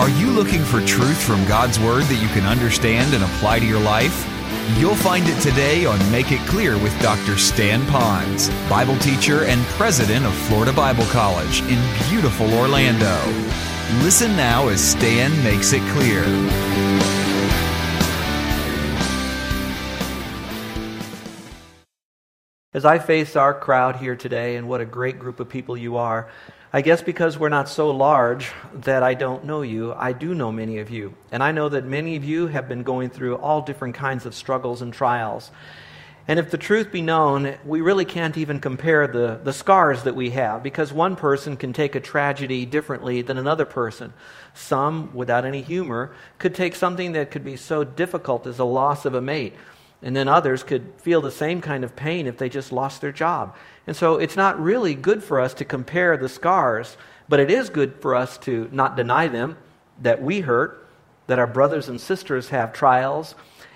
Are you looking for truth from God's Word that you can understand and apply to your life? You'll find it today on Make It Clear with Dr. Stan Ponz, Bible teacher and president of Florida Bible College in beautiful Orlando. Listen now as Stan makes it clear. As I face our crowd here today, and what a great group of people you are, I guess because we're not so large that I don't know you, I do know many of you. And I know that many of you have been going through all different kinds of struggles and trials. And if the truth be known, we really can't even compare the scars that we have, because one person can take a tragedy differently than another person. Some, without any humor, could take something that could be so difficult as the loss of a mate. And then others could feel the same kind of pain if they just lost their job. And so it's not really good for us to compare the scars, but it is good for us to not deny them, that we hurt, that our brothers and sisters have trials,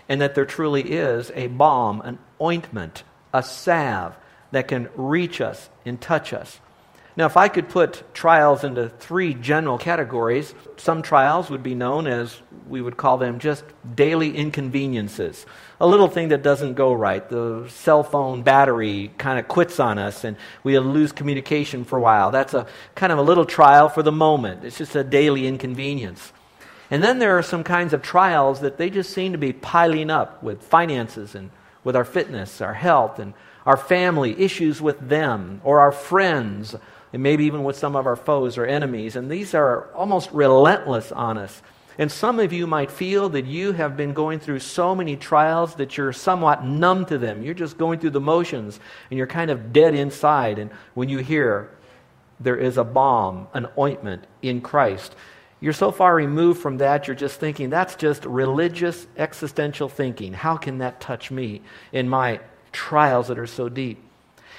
and that there truly is a balm, an ointment, a salve that can reach us and touch us. Now, if I could put trials into three general categories, some trials would be known as, we would call them just daily inconveniences. A little thing that doesn't go right. The cell phone battery kind of quits on us and we lose communication for a while. That's a kind of a little trial for the moment. It's just a daily inconvenience. And then there are some kinds of trials that they just seem to be piling up with finances and with our fitness, our health, and our family, issues with them, or our friends, and maybe even with some of our foes or enemies. And these are almost relentless on us. And some of you might feel that you have been going through so many trials that you're somewhat numb to them. You're just going through the motions, and you're kind of dead inside. And when you hear, there is a balm, an ointment in Christ, you're so far removed from that, you're just thinking, that's just religious, existential thinking. How can that touch me in my trials that are so deep?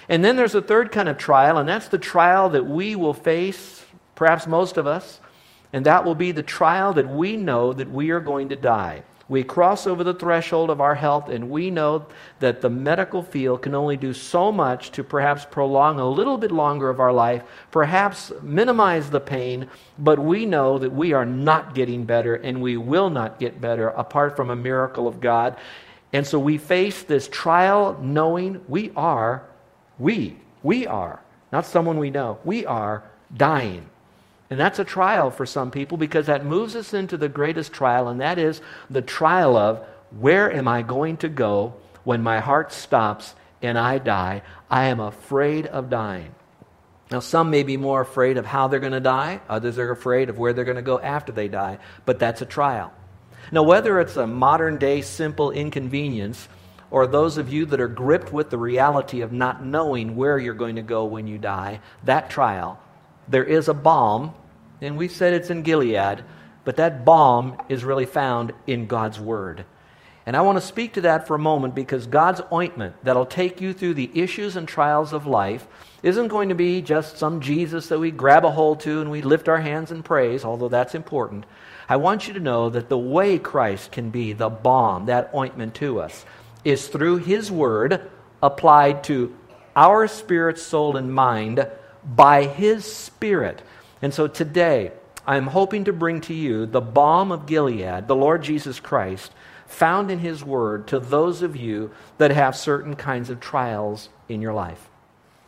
And then there's a third kind of trial, and that's the trial that we will face, perhaps most of us, and that will be the trial that we know that we are going to die. We cross over the threshold of our health, and we know that the medical field can only do so much to perhaps prolong a little bit longer of our life, perhaps minimize the pain, but we know that we are not getting better, and we will not get better apart from a miracle of God. And so we face this trial knowing we are, not someone we know, we are dying. And that's a trial for some people, because that moves us into the greatest trial, and that is the trial of, where am I going to go when my heart stops and I die? I am afraid of dying. Now, some may be more afraid of how they're going to die. Others are afraid of where they're going to go after they die. But that's a trial. Now, whether it's a modern-day simple inconvenience or those of you that are gripped with the reality of not knowing where you're going to go when you die, that trial, there is a balm, and we said it's in Gilead, but that balm is really found in God's Word. And I want to speak to that for a moment, because God's ointment that'll take you through the issues and trials of life isn't going to be just some Jesus that we grab a hold to and we lift our hands and praise, although that's important. I want you to know that the way Christ can be the balm, that ointment to us, is through His Word applied to our spirit, soul, and mind by His Spirit. And so today, I'm hoping to bring to you the balm of Gilead, the Lord Jesus Christ, found in His Word to those of you that have certain kinds of trials in your life.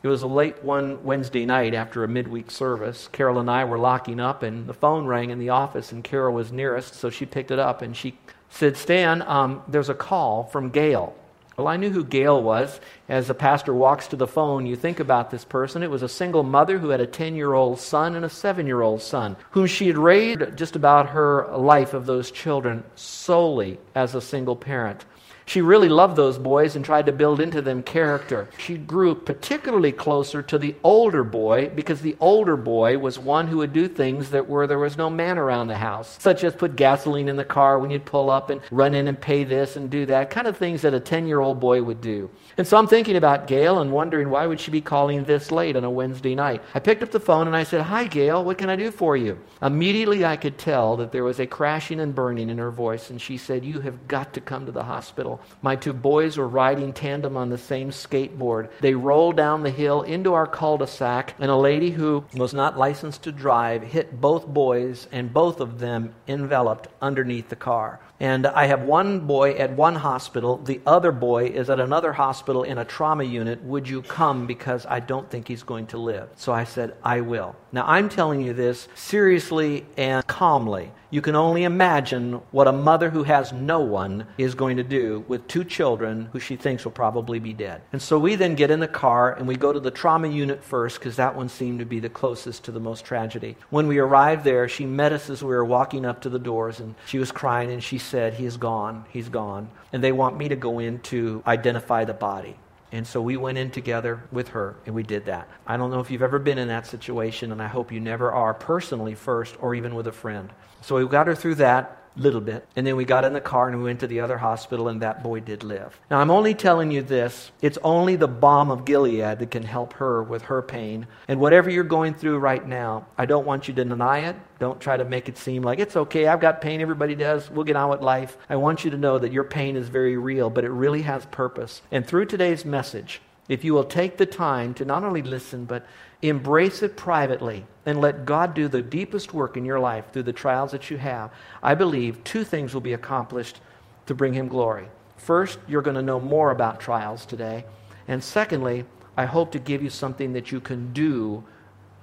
It was a late one Wednesday night after a midweek service. Carol and I were locking up, and the phone rang in the office, and Carol was nearest, so she picked it up, and she said, Stan, there's a call from Gail. Well, I knew who Gail was. As the pastor walks to the phone, you think about this person. It was a single mother who had a 10-year-old son and a 7-year-old son, whom she had raised just about her life of those children solely as a single parent. She really loved those boys and tried to build into them character. She grew particularly closer to the older boy, because the older boy was one who would do things that were, there was no man around the house, such as put gasoline in the car when you'd pull up and run in and pay this and do that, kind of things that a 10-year-old boy would do. And so I'm thinking about Gail and wondering, why would she be calling this late on a Wednesday night? I picked up the phone and I said, Hi, Gail, what can I do for you? Immediately I could tell that there was a crashing and burning in her voice, and she said, You have got to come to the hospital. incredible. My two boys were riding tandem on the same skateboard. They rolled down the hill into our cul-de-sac, and a lady who was not licensed to drive hit both boys, and both of them enveloped underneath the car. And I have one boy at one hospital. The other boy is at another hospital in a trauma unit. Would you come? Because I don't think he's going to live. So I said, I will. Now, I'm telling you this seriously and calmly. You can only imagine what a mother who has no one is going to do with two children who she thinks will probably be dead. And so we then get in the car and we go to the trauma unit first because that one seemed to be the closest to the most tragedy. When we arrived there, she met us as we were walking up to the doors, and she was crying and she said, he is gone, he's gone. And they want me to go in to identify the body. And so we went in together with her, and we did that. I don't know if you've ever been in that situation, and I hope you never are personally first or even with a friend. So we got her through that little bit, and then we got in the car, and we went to the other hospital, and that boy did live. Now, I'm only telling you this. It's only the balm of Gilead that can help her with her pain. And whatever you're going through right now, I don't want you to deny it. Don't try to make it seem like, it's okay, I've got pain, everybody does, we'll get on with life. I want you to know that your pain is very real, but it really has purpose. And through today's message, if you will take the time to not only listen, but embrace it privately and let God do the deepest work in your life through the trials that you have, I believe two things will be accomplished to bring Him glory. First, you're going to know more about trials today. And secondly, I hope to give you something that you can do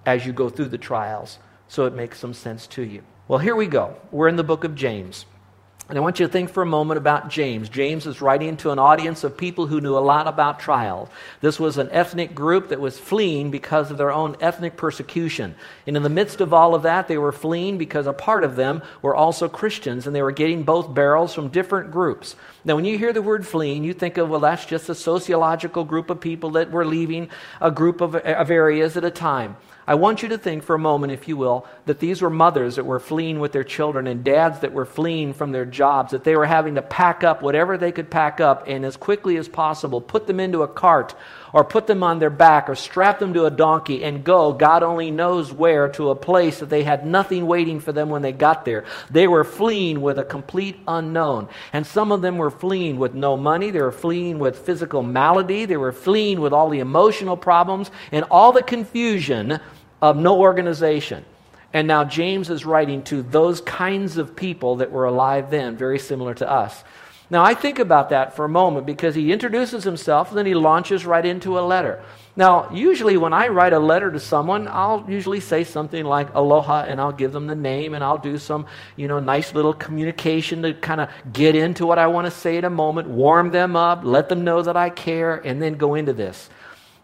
as you go through the trials so it makes some sense to you. Well, here we go. We're in the book of James. And I want you to think for a moment about James. James is writing to an audience of people who knew a lot about trials. This was an ethnic group that was fleeing because of their own ethnic persecution. And in the midst of all of that, they were fleeing because a part of them were also Christians, and they were getting both barrels from different groups. Now, when you hear the word fleeing, you think of, well, that's just a sociological group of people that were leaving a group of areas at a time. I want you to think for a moment, if you will, that these were mothers that were fleeing with their children and dads that were fleeing from their jobs, that they were having to pack up whatever they could pack up and as quickly as possible put them into a cart or put them on their back or strap them to a donkey and go, God only knows where, to a place that they had nothing waiting for them when they got there. They were fleeing with a complete unknown. And some of them were fleeing with no money. They were fleeing with physical malady. They were fleeing with all the emotional problems and all the confusion of no organization. And now James is writing to those kinds of people that were alive then, very similar to us. Now I think about that for a moment because he introduces himself and then he launches right into a letter. Now usually when I write a letter to someone, I'll usually say something like aloha and I'll give them the name and I'll do some nice little communication to kind of get into what I want to say in a moment, warm them up, let them know that I care, and then go into this.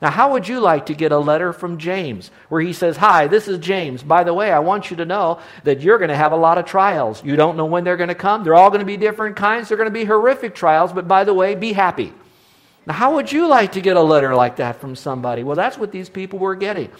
Now, how would you like to get a letter from James where he says, hi, this is James. By the way, I want you to know that you're going to have a lot of trials. You don't know when they're going to come. They're all going to be different kinds. They're going to be horrific trials, but by the way, be happy. Now, how would you like to get a letter like that from somebody? Well, that's what these people were getting.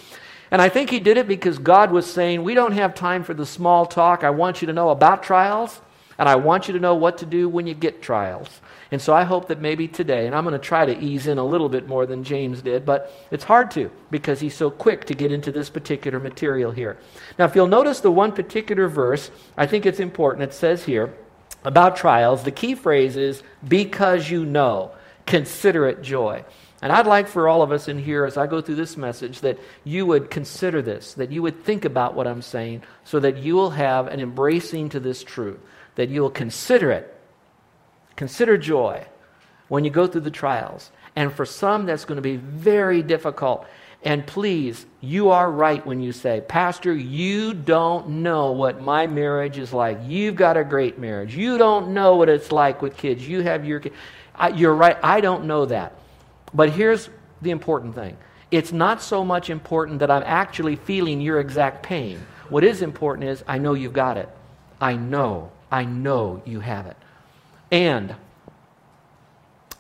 And I think he did it because God was saying, we don't have time for the small talk. I want you to know about trials, and I want you to know what to do when you get trials. And so I hope that maybe today, and I'm going to try to ease in a little bit more than James did, but it's hard to because he's so quick to get into this particular material here. Now, if you'll notice the one particular verse, I think it's important. It says here about trials, the key phrase is, because you know, consider it joy. And I'd like for all of us in here, as I go through this message, that you would consider this, that you would think about what I'm saying so that you will have an embracing to this truth, that you will consider it. Consider joy when you go through the trials. And for some, that's going to be very difficult. And please, you are right when you say, Pastor, you don't know what my marriage is like. You've got a great marriage. You don't know what it's like with kids. You have your kids. You're right. I don't know that. But here's the important thing. It's not so much important that I'm actually feeling your exact pain. What is important is I know you've got it. I know you have it. And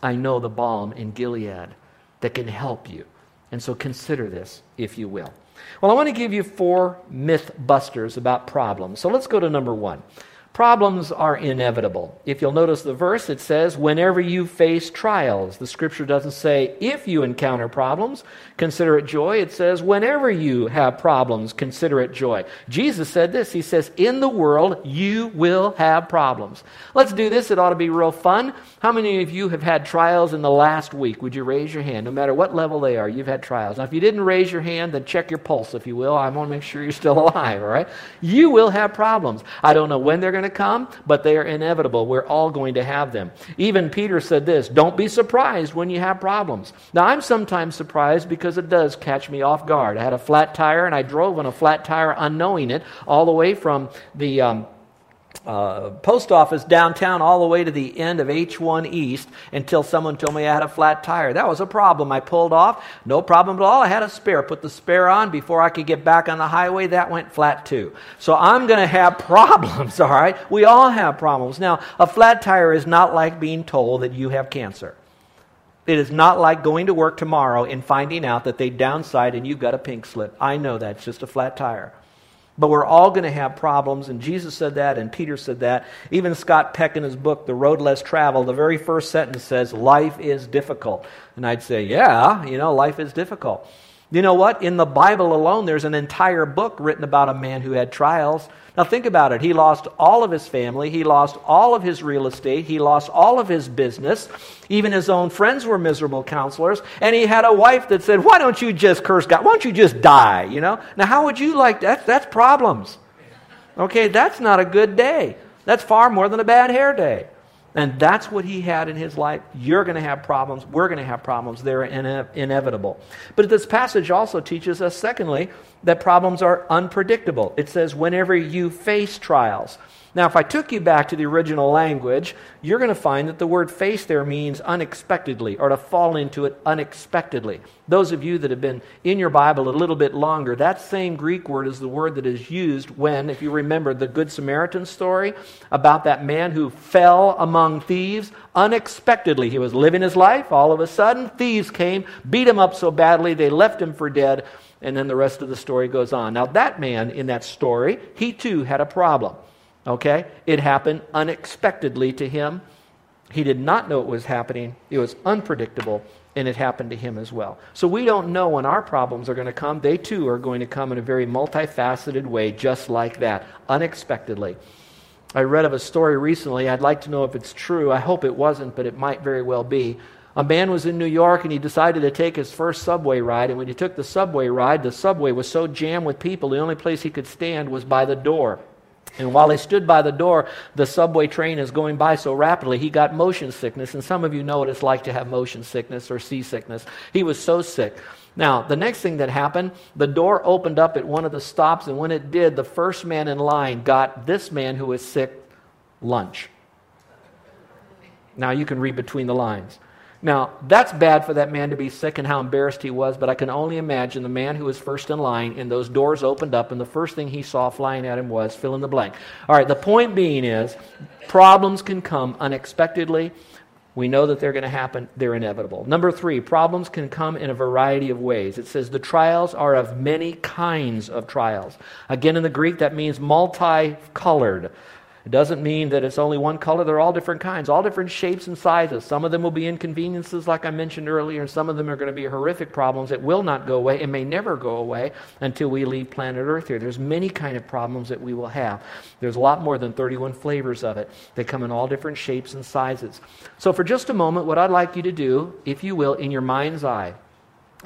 I know the balm in Gilead that can help you. And so consider this, if you will. Well, I want to give you 4 myth busters about problems. So let's go to number 1. Problems are inevitable. If you'll notice the verse, it says, whenever you face trials. The scripture doesn't say, if you encounter problems, consider it joy. It says, whenever you have problems, consider it joy. Jesus said this. He says, in the world, you will have problems. Let's do this. It ought to be real fun. How many of you have had trials in the last week? Would you raise your hand? No matter what level they are, you've had trials. Now, if you didn't raise your hand, then check your pulse, if you will. I want to make sure you're still alive, all right? You will have problems. I don't know when they're going to come, but they are inevitable. We're all going to have them. Even Peter said this, don't be surprised when you have problems. Now, I'm sometimes surprised because it does catch me off guard. I had a flat tire, and I drove on a flat tire unknowing it all the way from the post office downtown all the way to the end of H1 East until someone told me I had a flat tire. That was a problem. I pulled off. No problem at all. I had a spare. Put the spare on before I could get back on the highway. That went flat too. So I'm going to have problems, all right? We all have problems. Now, a flat tire is not like being told that you have cancer. It is not like going to work tomorrow and finding out that they downside and you've got a pink slip. I know that's just a flat tire. But we're all going to have problems, and Jesus said that, and Peter said that. Even Scott Peck in his book, The Road Less Traveled, the very first sentence says, life is difficult. And I'd say, yeah, life is difficult. You know what? In the Bible alone, there's an entire book written about a man who had trials. Now think about it. He lost all of his family. He lost all of his real estate. He lost all of his business. Even his own friends were miserable counselors. And he had a wife that said, why don't you just curse God? Why don't you just die? Now how would you like that? That's problems. Okay, that's not a good day. That's far more than a bad hair day. And that's what he had in his life. You're going to have problems. We're going to have problems. They're inevitable. But this passage also teaches us, secondly, that problems are unpredictable. It says, whenever you face trials. Now, if I took you back to the original language, you're going to find that the word face there means unexpectedly, or to fall into it unexpectedly. Those of you that have been in your Bible a little bit longer, that same Greek word is the word that is used when, if you remember the Good Samaritan story about that man who fell among thieves unexpectedly. He was living his life. All of a sudden, thieves came, beat him up so badly, they left him for dead, and then the rest of the story goes on. Now, that man in that story, he too had a problem. Okay? It happened unexpectedly to him. He did not know it was happening. It was unpredictable, and it happened to him as well. So we don't know when our problems are going to come. They too are going to come in a very multifaceted way, just like that, unexpectedly. I read of a story recently. I'd like to know if it's true. I hope it wasn't, but it might very well be. A man was in New York, and he decided to take his first subway ride. And when he took the subway was so jammed with people, the only place he could stand was by the door. And while he stood by the door, the subway train is going by so rapidly, he got motion sickness. And some of you know what it's like to have motion sickness or seasickness. He was so sick. Now, the next thing that happened, the door opened up at one of the stops. And when it did, the first man in line got this man who was sick lunch. Now, you can read between the lines. Now, that's bad for that man to be sick and how embarrassed he was, but I can only imagine the man who was first in line and those doors opened up and the first thing he saw flying at him was fill in the blank. All right, the point being is problems can come unexpectedly. We know that they're going to happen. They're inevitable. Number 3, problems can come in a variety of ways. It says the trials are of many kinds of trials. Again, in the Greek, that means multicolored. It doesn't mean that it's only one color. They're all different kinds, all different shapes and sizes. Some of them will be inconveniences, like I mentioned earlier, and some of them are going to be horrific problems that will not go away and may never go away until we leave planet Earth here. There's many kind of problems that we will have. There's a lot more than 31 flavors of it. They come in all different shapes and sizes. So for just a moment, what I'd like you to do, if you will, in your mind's eye,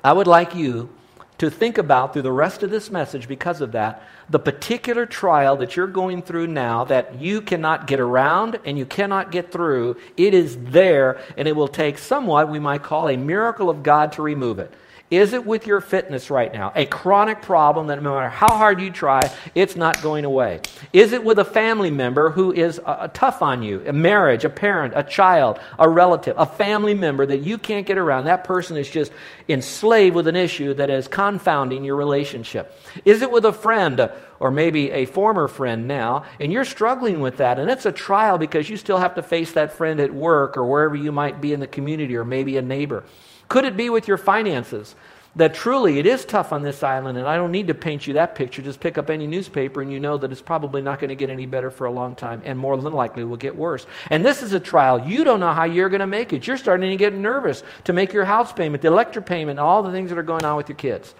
I would like you to think about, through the rest of this message because of that, the particular trial that you're going through now that you cannot get around and you cannot get through. It is there, and it will take somewhat we might call a miracle of God to remove it. Is it with your fitness right now? A chronic problem that no matter how hard you try, it's not going away. Is it with a family member who is tough on you? A marriage, a parent, a child, a relative, a family member that you can't get around. That person is just enslaved with an issue that is confounding your relationship. Is it with a friend, or maybe a former friend now, and you're struggling with that, and it's a trial because you still have to face that friend at work or wherever you might be in the community, or maybe a neighbor? Could it be with your finances? that truly it is tough on this island, and I don't need to paint you that picture. Just pick up any newspaper and you know that it's probably not going to get any better for a long time, and more than likely will get worse. And this is a trial. You don't know how you're going to make it. You're starting to get nervous to make your house payment, the electric payment, all the things that are going on with your kids.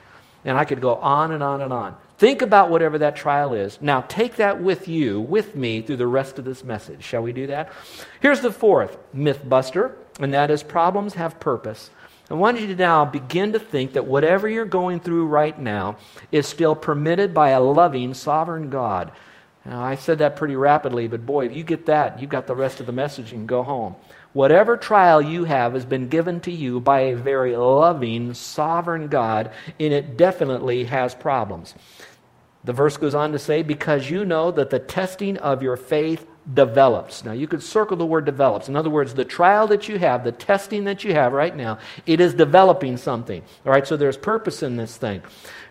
And I could go on and on and on. Think about whatever that trial is. Now take that with you, with me, through the rest of this message. Shall we do that? Here's the fourth myth buster, and that is problems have purpose. I want you to now begin to think that whatever you're going through right now is still permitted by a loving, sovereign God. Now, I said that pretty rapidly, but boy, if you get that, you've got the rest of the message and go home. Whatever trial you have has been given to you by a very loving, sovereign God, and it definitely has problems. The verse goes on to say, because you know that the testing of your faith develops. Now, you could circle the word develops. In other words, the trial that you have, the testing that you have right now, it is developing something. All right, so there's purpose in this thing.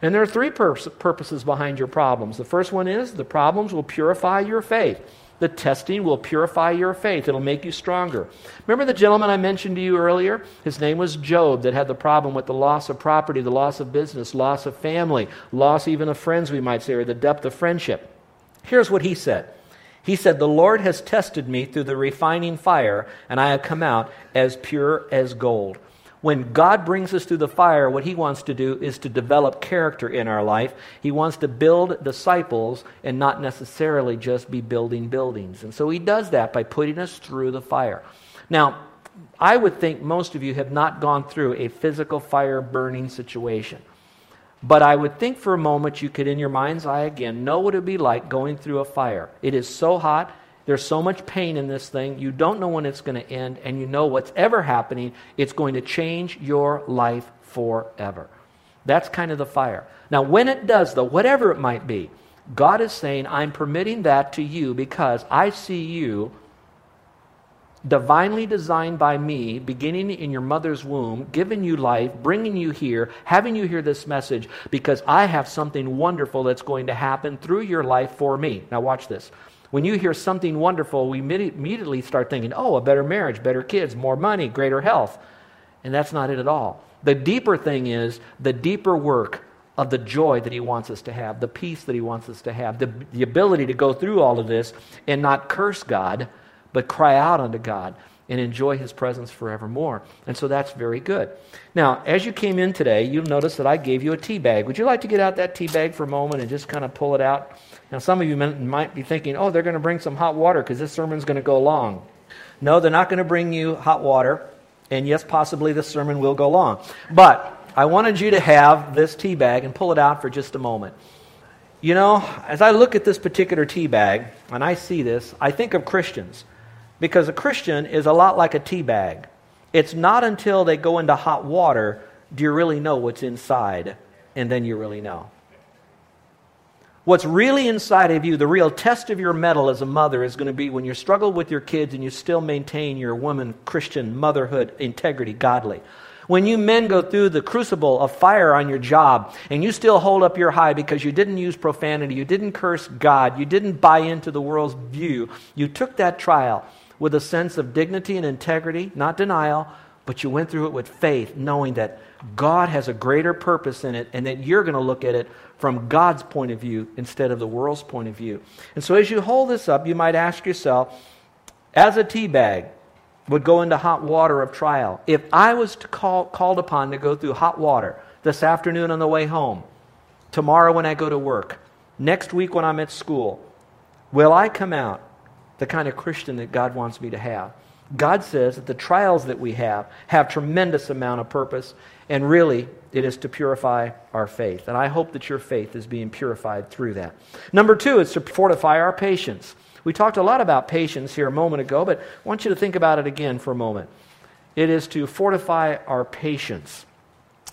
And there are three purposes behind your problems. The first one is the problems will purify your faith. The testing will purify your faith. It'll make you stronger. Remember the gentleman I mentioned to you earlier? His name was Job, that had the problem with the loss of property, the loss of business, loss of family, loss even of friends, we might say, or the depth of friendship. Here's what he said. He said, the Lord has tested me through the refining fire, and I have come out as pure as gold. When God brings us through the fire, what he wants to do is to develop character in our life. He wants to build disciples and not necessarily just be building buildings. And so he does that by putting us through the fire. Now, I would think most of you have not gone through a physical fire burning situation. But I would think for a moment you could, in your mind's eye again, know what it would be like going through a fire. It is so hot. There's so much pain in this thing. You don't know when it's going to end, and you know what's ever happening, it's going to change your life forever. That's kind of the fire. Now, when it does, though, whatever it might be, God is saying, I'm permitting that to you because I see you divinely designed by me, beginning in your mother's womb, giving you life, bringing you here, having you hear this message, because I have something wonderful that's going to happen through your life for me. Now watch this. When you hear something wonderful, we immediately start thinking, oh, a better marriage, better kids, more money, greater health. And that's not it at all. The deeper thing is the deeper work of the joy that he wants us to have, the peace that he wants us to have, the ability to go through all of this and not curse God, but cry out unto God and enjoy his presence forevermore. And so that's very good. Now, as you came in today, you'll notice that I gave you a tea bag. Would you like to get out that tea bag for a moment and just kind of pull it out? Now, some of you might be thinking, oh, they're going to bring some hot water because this sermon's going to go long. No, they're not going to bring you hot water. And yes, possibly this sermon will go long. But I wanted you to have this tea bag and pull it out for just a moment. You know, as I look at this particular tea bag, and I see this, I think of Christians. Because a Christian is a lot like a tea bag. It's not until they go into hot water do you really know what's inside, and then you really know. What's really inside of you, the real test of your mettle as a mother is going to be when you struggle with your kids and you still maintain your woman, Christian, motherhood, integrity, godly. When you men go through the crucible of fire on your job and you still hold up your high because you didn't use profanity, you didn't curse God, you didn't buy into the world's view, you took that trial with a sense of dignity and integrity, not denial, but you went through it with faith, knowing that God has a greater purpose in it and that you're going to look at it from God's point of view instead of the world's point of view. And so as you hold this up, you might ask yourself, as a tea bag would go into hot water of trial, if I was called upon to go through hot water this afternoon on the way home, tomorrow when I go to work, next week when I'm at school, will I come out the kind of Christian that God wants me to have? God says that the trials that we have tremendous amount of purpose, and really it is to purify our faith. And I hope that your faith is being purified through that. Number two is to fortify our patience. We talked a lot about patience here a moment ago, but I want you to think about it again for a moment. It is to fortify our patience.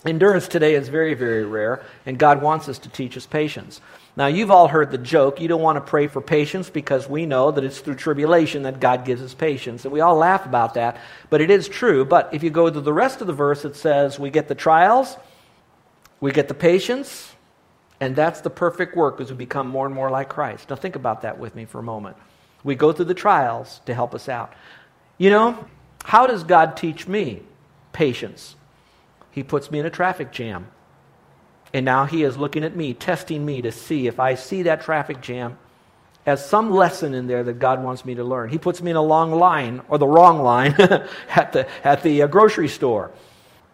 Endurance today is very, very rare, and God wants us to teach us patience. Now, you've all heard the joke, you don't want to pray for patience because we know that it's through tribulation that God gives us patience, and we all laugh about that, but it is true. But if you go to the rest of the verse, it says we get the trials, we get the patience, and that's the perfect work as we become more and more like Christ. Now think about that with me for a moment. We go through the trials to help us out. You know, how does God teach me patience? He puts me in a traffic jam. And now he is looking at me, testing me to see if I see that traffic jam as some lesson in there that God wants me to learn. He puts me in a long line, or the wrong line, at the grocery store.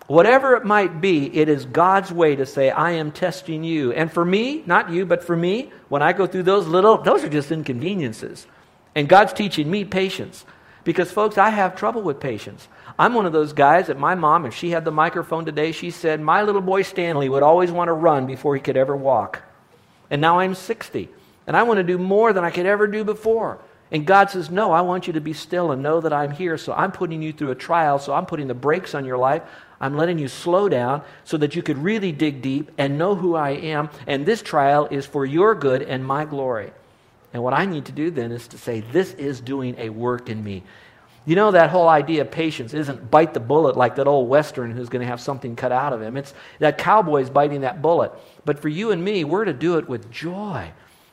Whatever it might be, it is God's way to say, I am testing you. And for me, not you, but for me, when I go through those are just inconveniences. And God's teaching me patience. Because, folks, I have trouble with patience. I'm one of those guys that my mom, if she had the microphone today, she said, my little boy Stanley would always want to run before he could ever walk. And now I'm 60. And I want to do more than I could ever do before. And God says, no, I want you to be still and know that I'm here. So I'm putting you through a trial. So I'm putting the brakes on your life. I'm letting you slow down so that you could really dig deep and know who I am. And this trial is for your good and my glory. And what I need to do then is to say, this is doing a work in me. You know, that whole idea of patience isn't bite the bullet like that old Western who's going to have something cut out of him. It's that cowboy's biting that bullet. But for you and me, we're to do it with joy.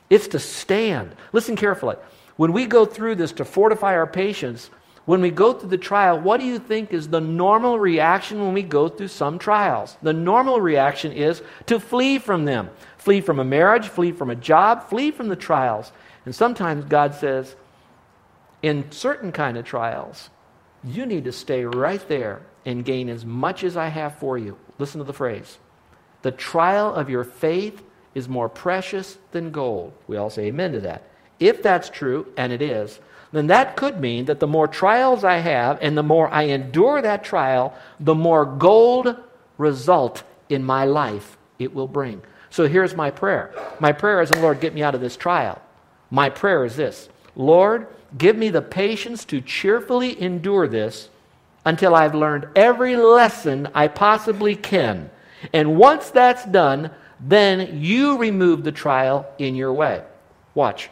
It's to stand. Listen carefully. When we go through this to fortify our patience, when we go through the trial, what do you think is the normal reaction when we go through some trials? The normal reaction is to flee from them. Flee from a marriage, flee from a job, flee from the trials. And sometimes God says, in certain kind of trials, you need to stay right there and gain as much as I have for you. Listen to the phrase. The trial of your faith is more precious than gold. We all say amen to that. If that's true, and it is, then that could mean that the more trials I have and the more I endure that trial, the more gold result in my life it will bring. So here's my prayer. My prayer isn't, Lord, get me out of this trial. My prayer is this, Lord, give me the patience to cheerfully endure this until I've learned every lesson I possibly can. And once that's done, then you remove the trial in your way. Watch.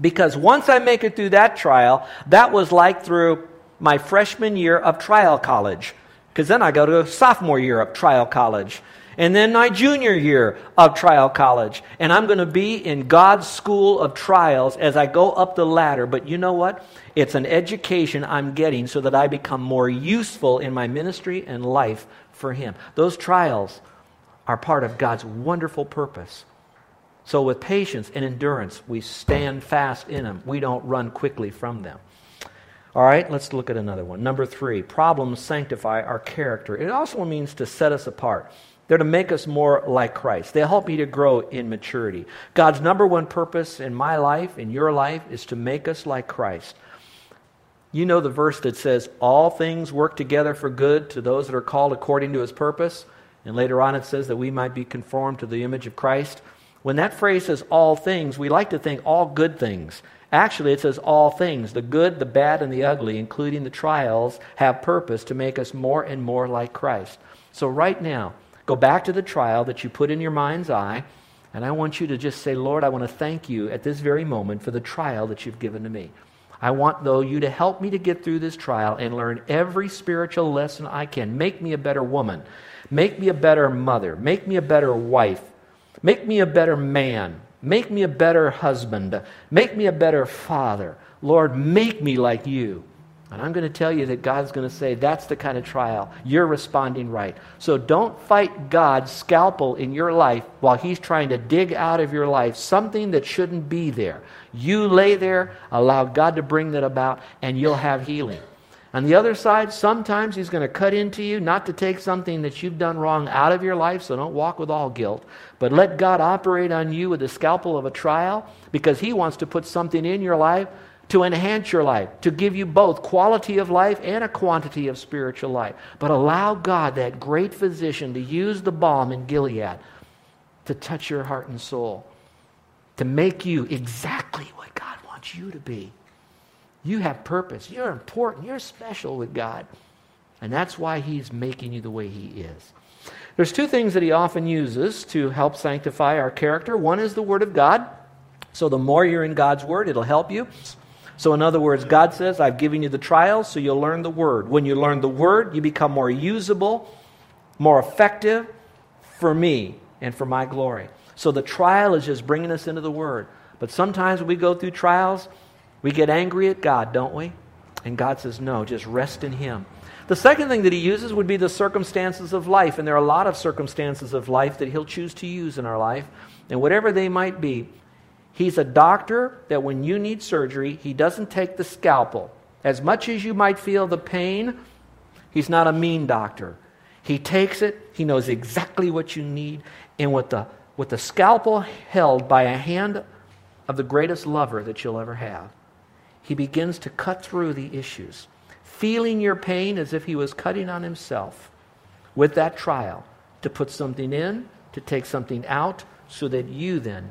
Because once I make it through that trial, that was like through my freshman year of trial college. Because then I go to a sophomore year of trial college. And then my junior year of trial college. And I'm going to be in God's school of trials as I go up the ladder. But you know what? It's an education I'm getting so that I become more useful in my ministry and life for Him. Those trials are part of God's wonderful purpose. So with patience and endurance, we stand fast in them. We don't run quickly from them. All right, let's look at another one. Number 3, problems sanctify our character. It also means to set us apart. They're to make us more like Christ. They help me to grow in maturity. God's number one purpose in my life, in your life, is to make us like Christ. You know the verse that says, all things work together for good to those that are called according to His purpose? And later on it says that we might be conformed to the image of Christ. When that phrase says all things, we like to think all good things. Actually, it says all things. The good, the bad, and the ugly, including the trials, have purpose to make us more and more like Christ. So right now, go back to the trial that you put in your mind's eye, and I want you to just say, Lord, I want to thank you at this very moment for the trial that you've given to me. I want, though, you to help me to get through this trial and learn every spiritual lesson I can. Make me a better woman. Make me a better mother. Make me a better wife. Make me a better man. Make me a better husband. Make me a better father. Lord, make me like you. And I'm going to tell you that God's going to say, that's the kind of trial. You're responding right. So don't fight God's scalpel in your life while He's trying to dig out of your life something that shouldn't be there. You lay there, allow God to bring that about, and you'll have healing. On the other side, sometimes He's going to cut into you, not to take something that you've done wrong out of your life, so don't walk with all guilt, but let God operate on you with the scalpel of a trial, because He wants to put something in your life to enhance your life, to give you both quality of life and a quantity of spiritual life. But allow God, that great physician, to use the balm in Gilead to touch your heart and soul, to make you exactly what God wants you to be. You have purpose. You're important. You're special with God. And that's why He's making you the way He is. There's 2 things that He often uses to help sanctify our character. One is the Word of God. So the more you're in God's Word, it'll help you. So in other words, God says, I've given you the trials, so you'll learn the Word. When you learn the Word, you become more usable, more effective for me and for my glory. So the trial is just bringing us into the Word. But sometimes when we go through trials, we get angry at God, don't we? And God says, no, just rest in him. The second thing that he uses would be the circumstances of life. And there are a lot of circumstances of life that he'll choose to use in our life. And whatever they might be, he's a doctor that when you need surgery, he doesn't take the scalpel. As much as you might feel the pain, he's not a mean doctor. He takes it. He knows exactly what you need. And with the scalpel held by a hand of the greatest lover that you'll ever have, he begins to cut through the issues, feeling your pain as if he was cutting on himself with that trial to put something in, to take something out, so that you then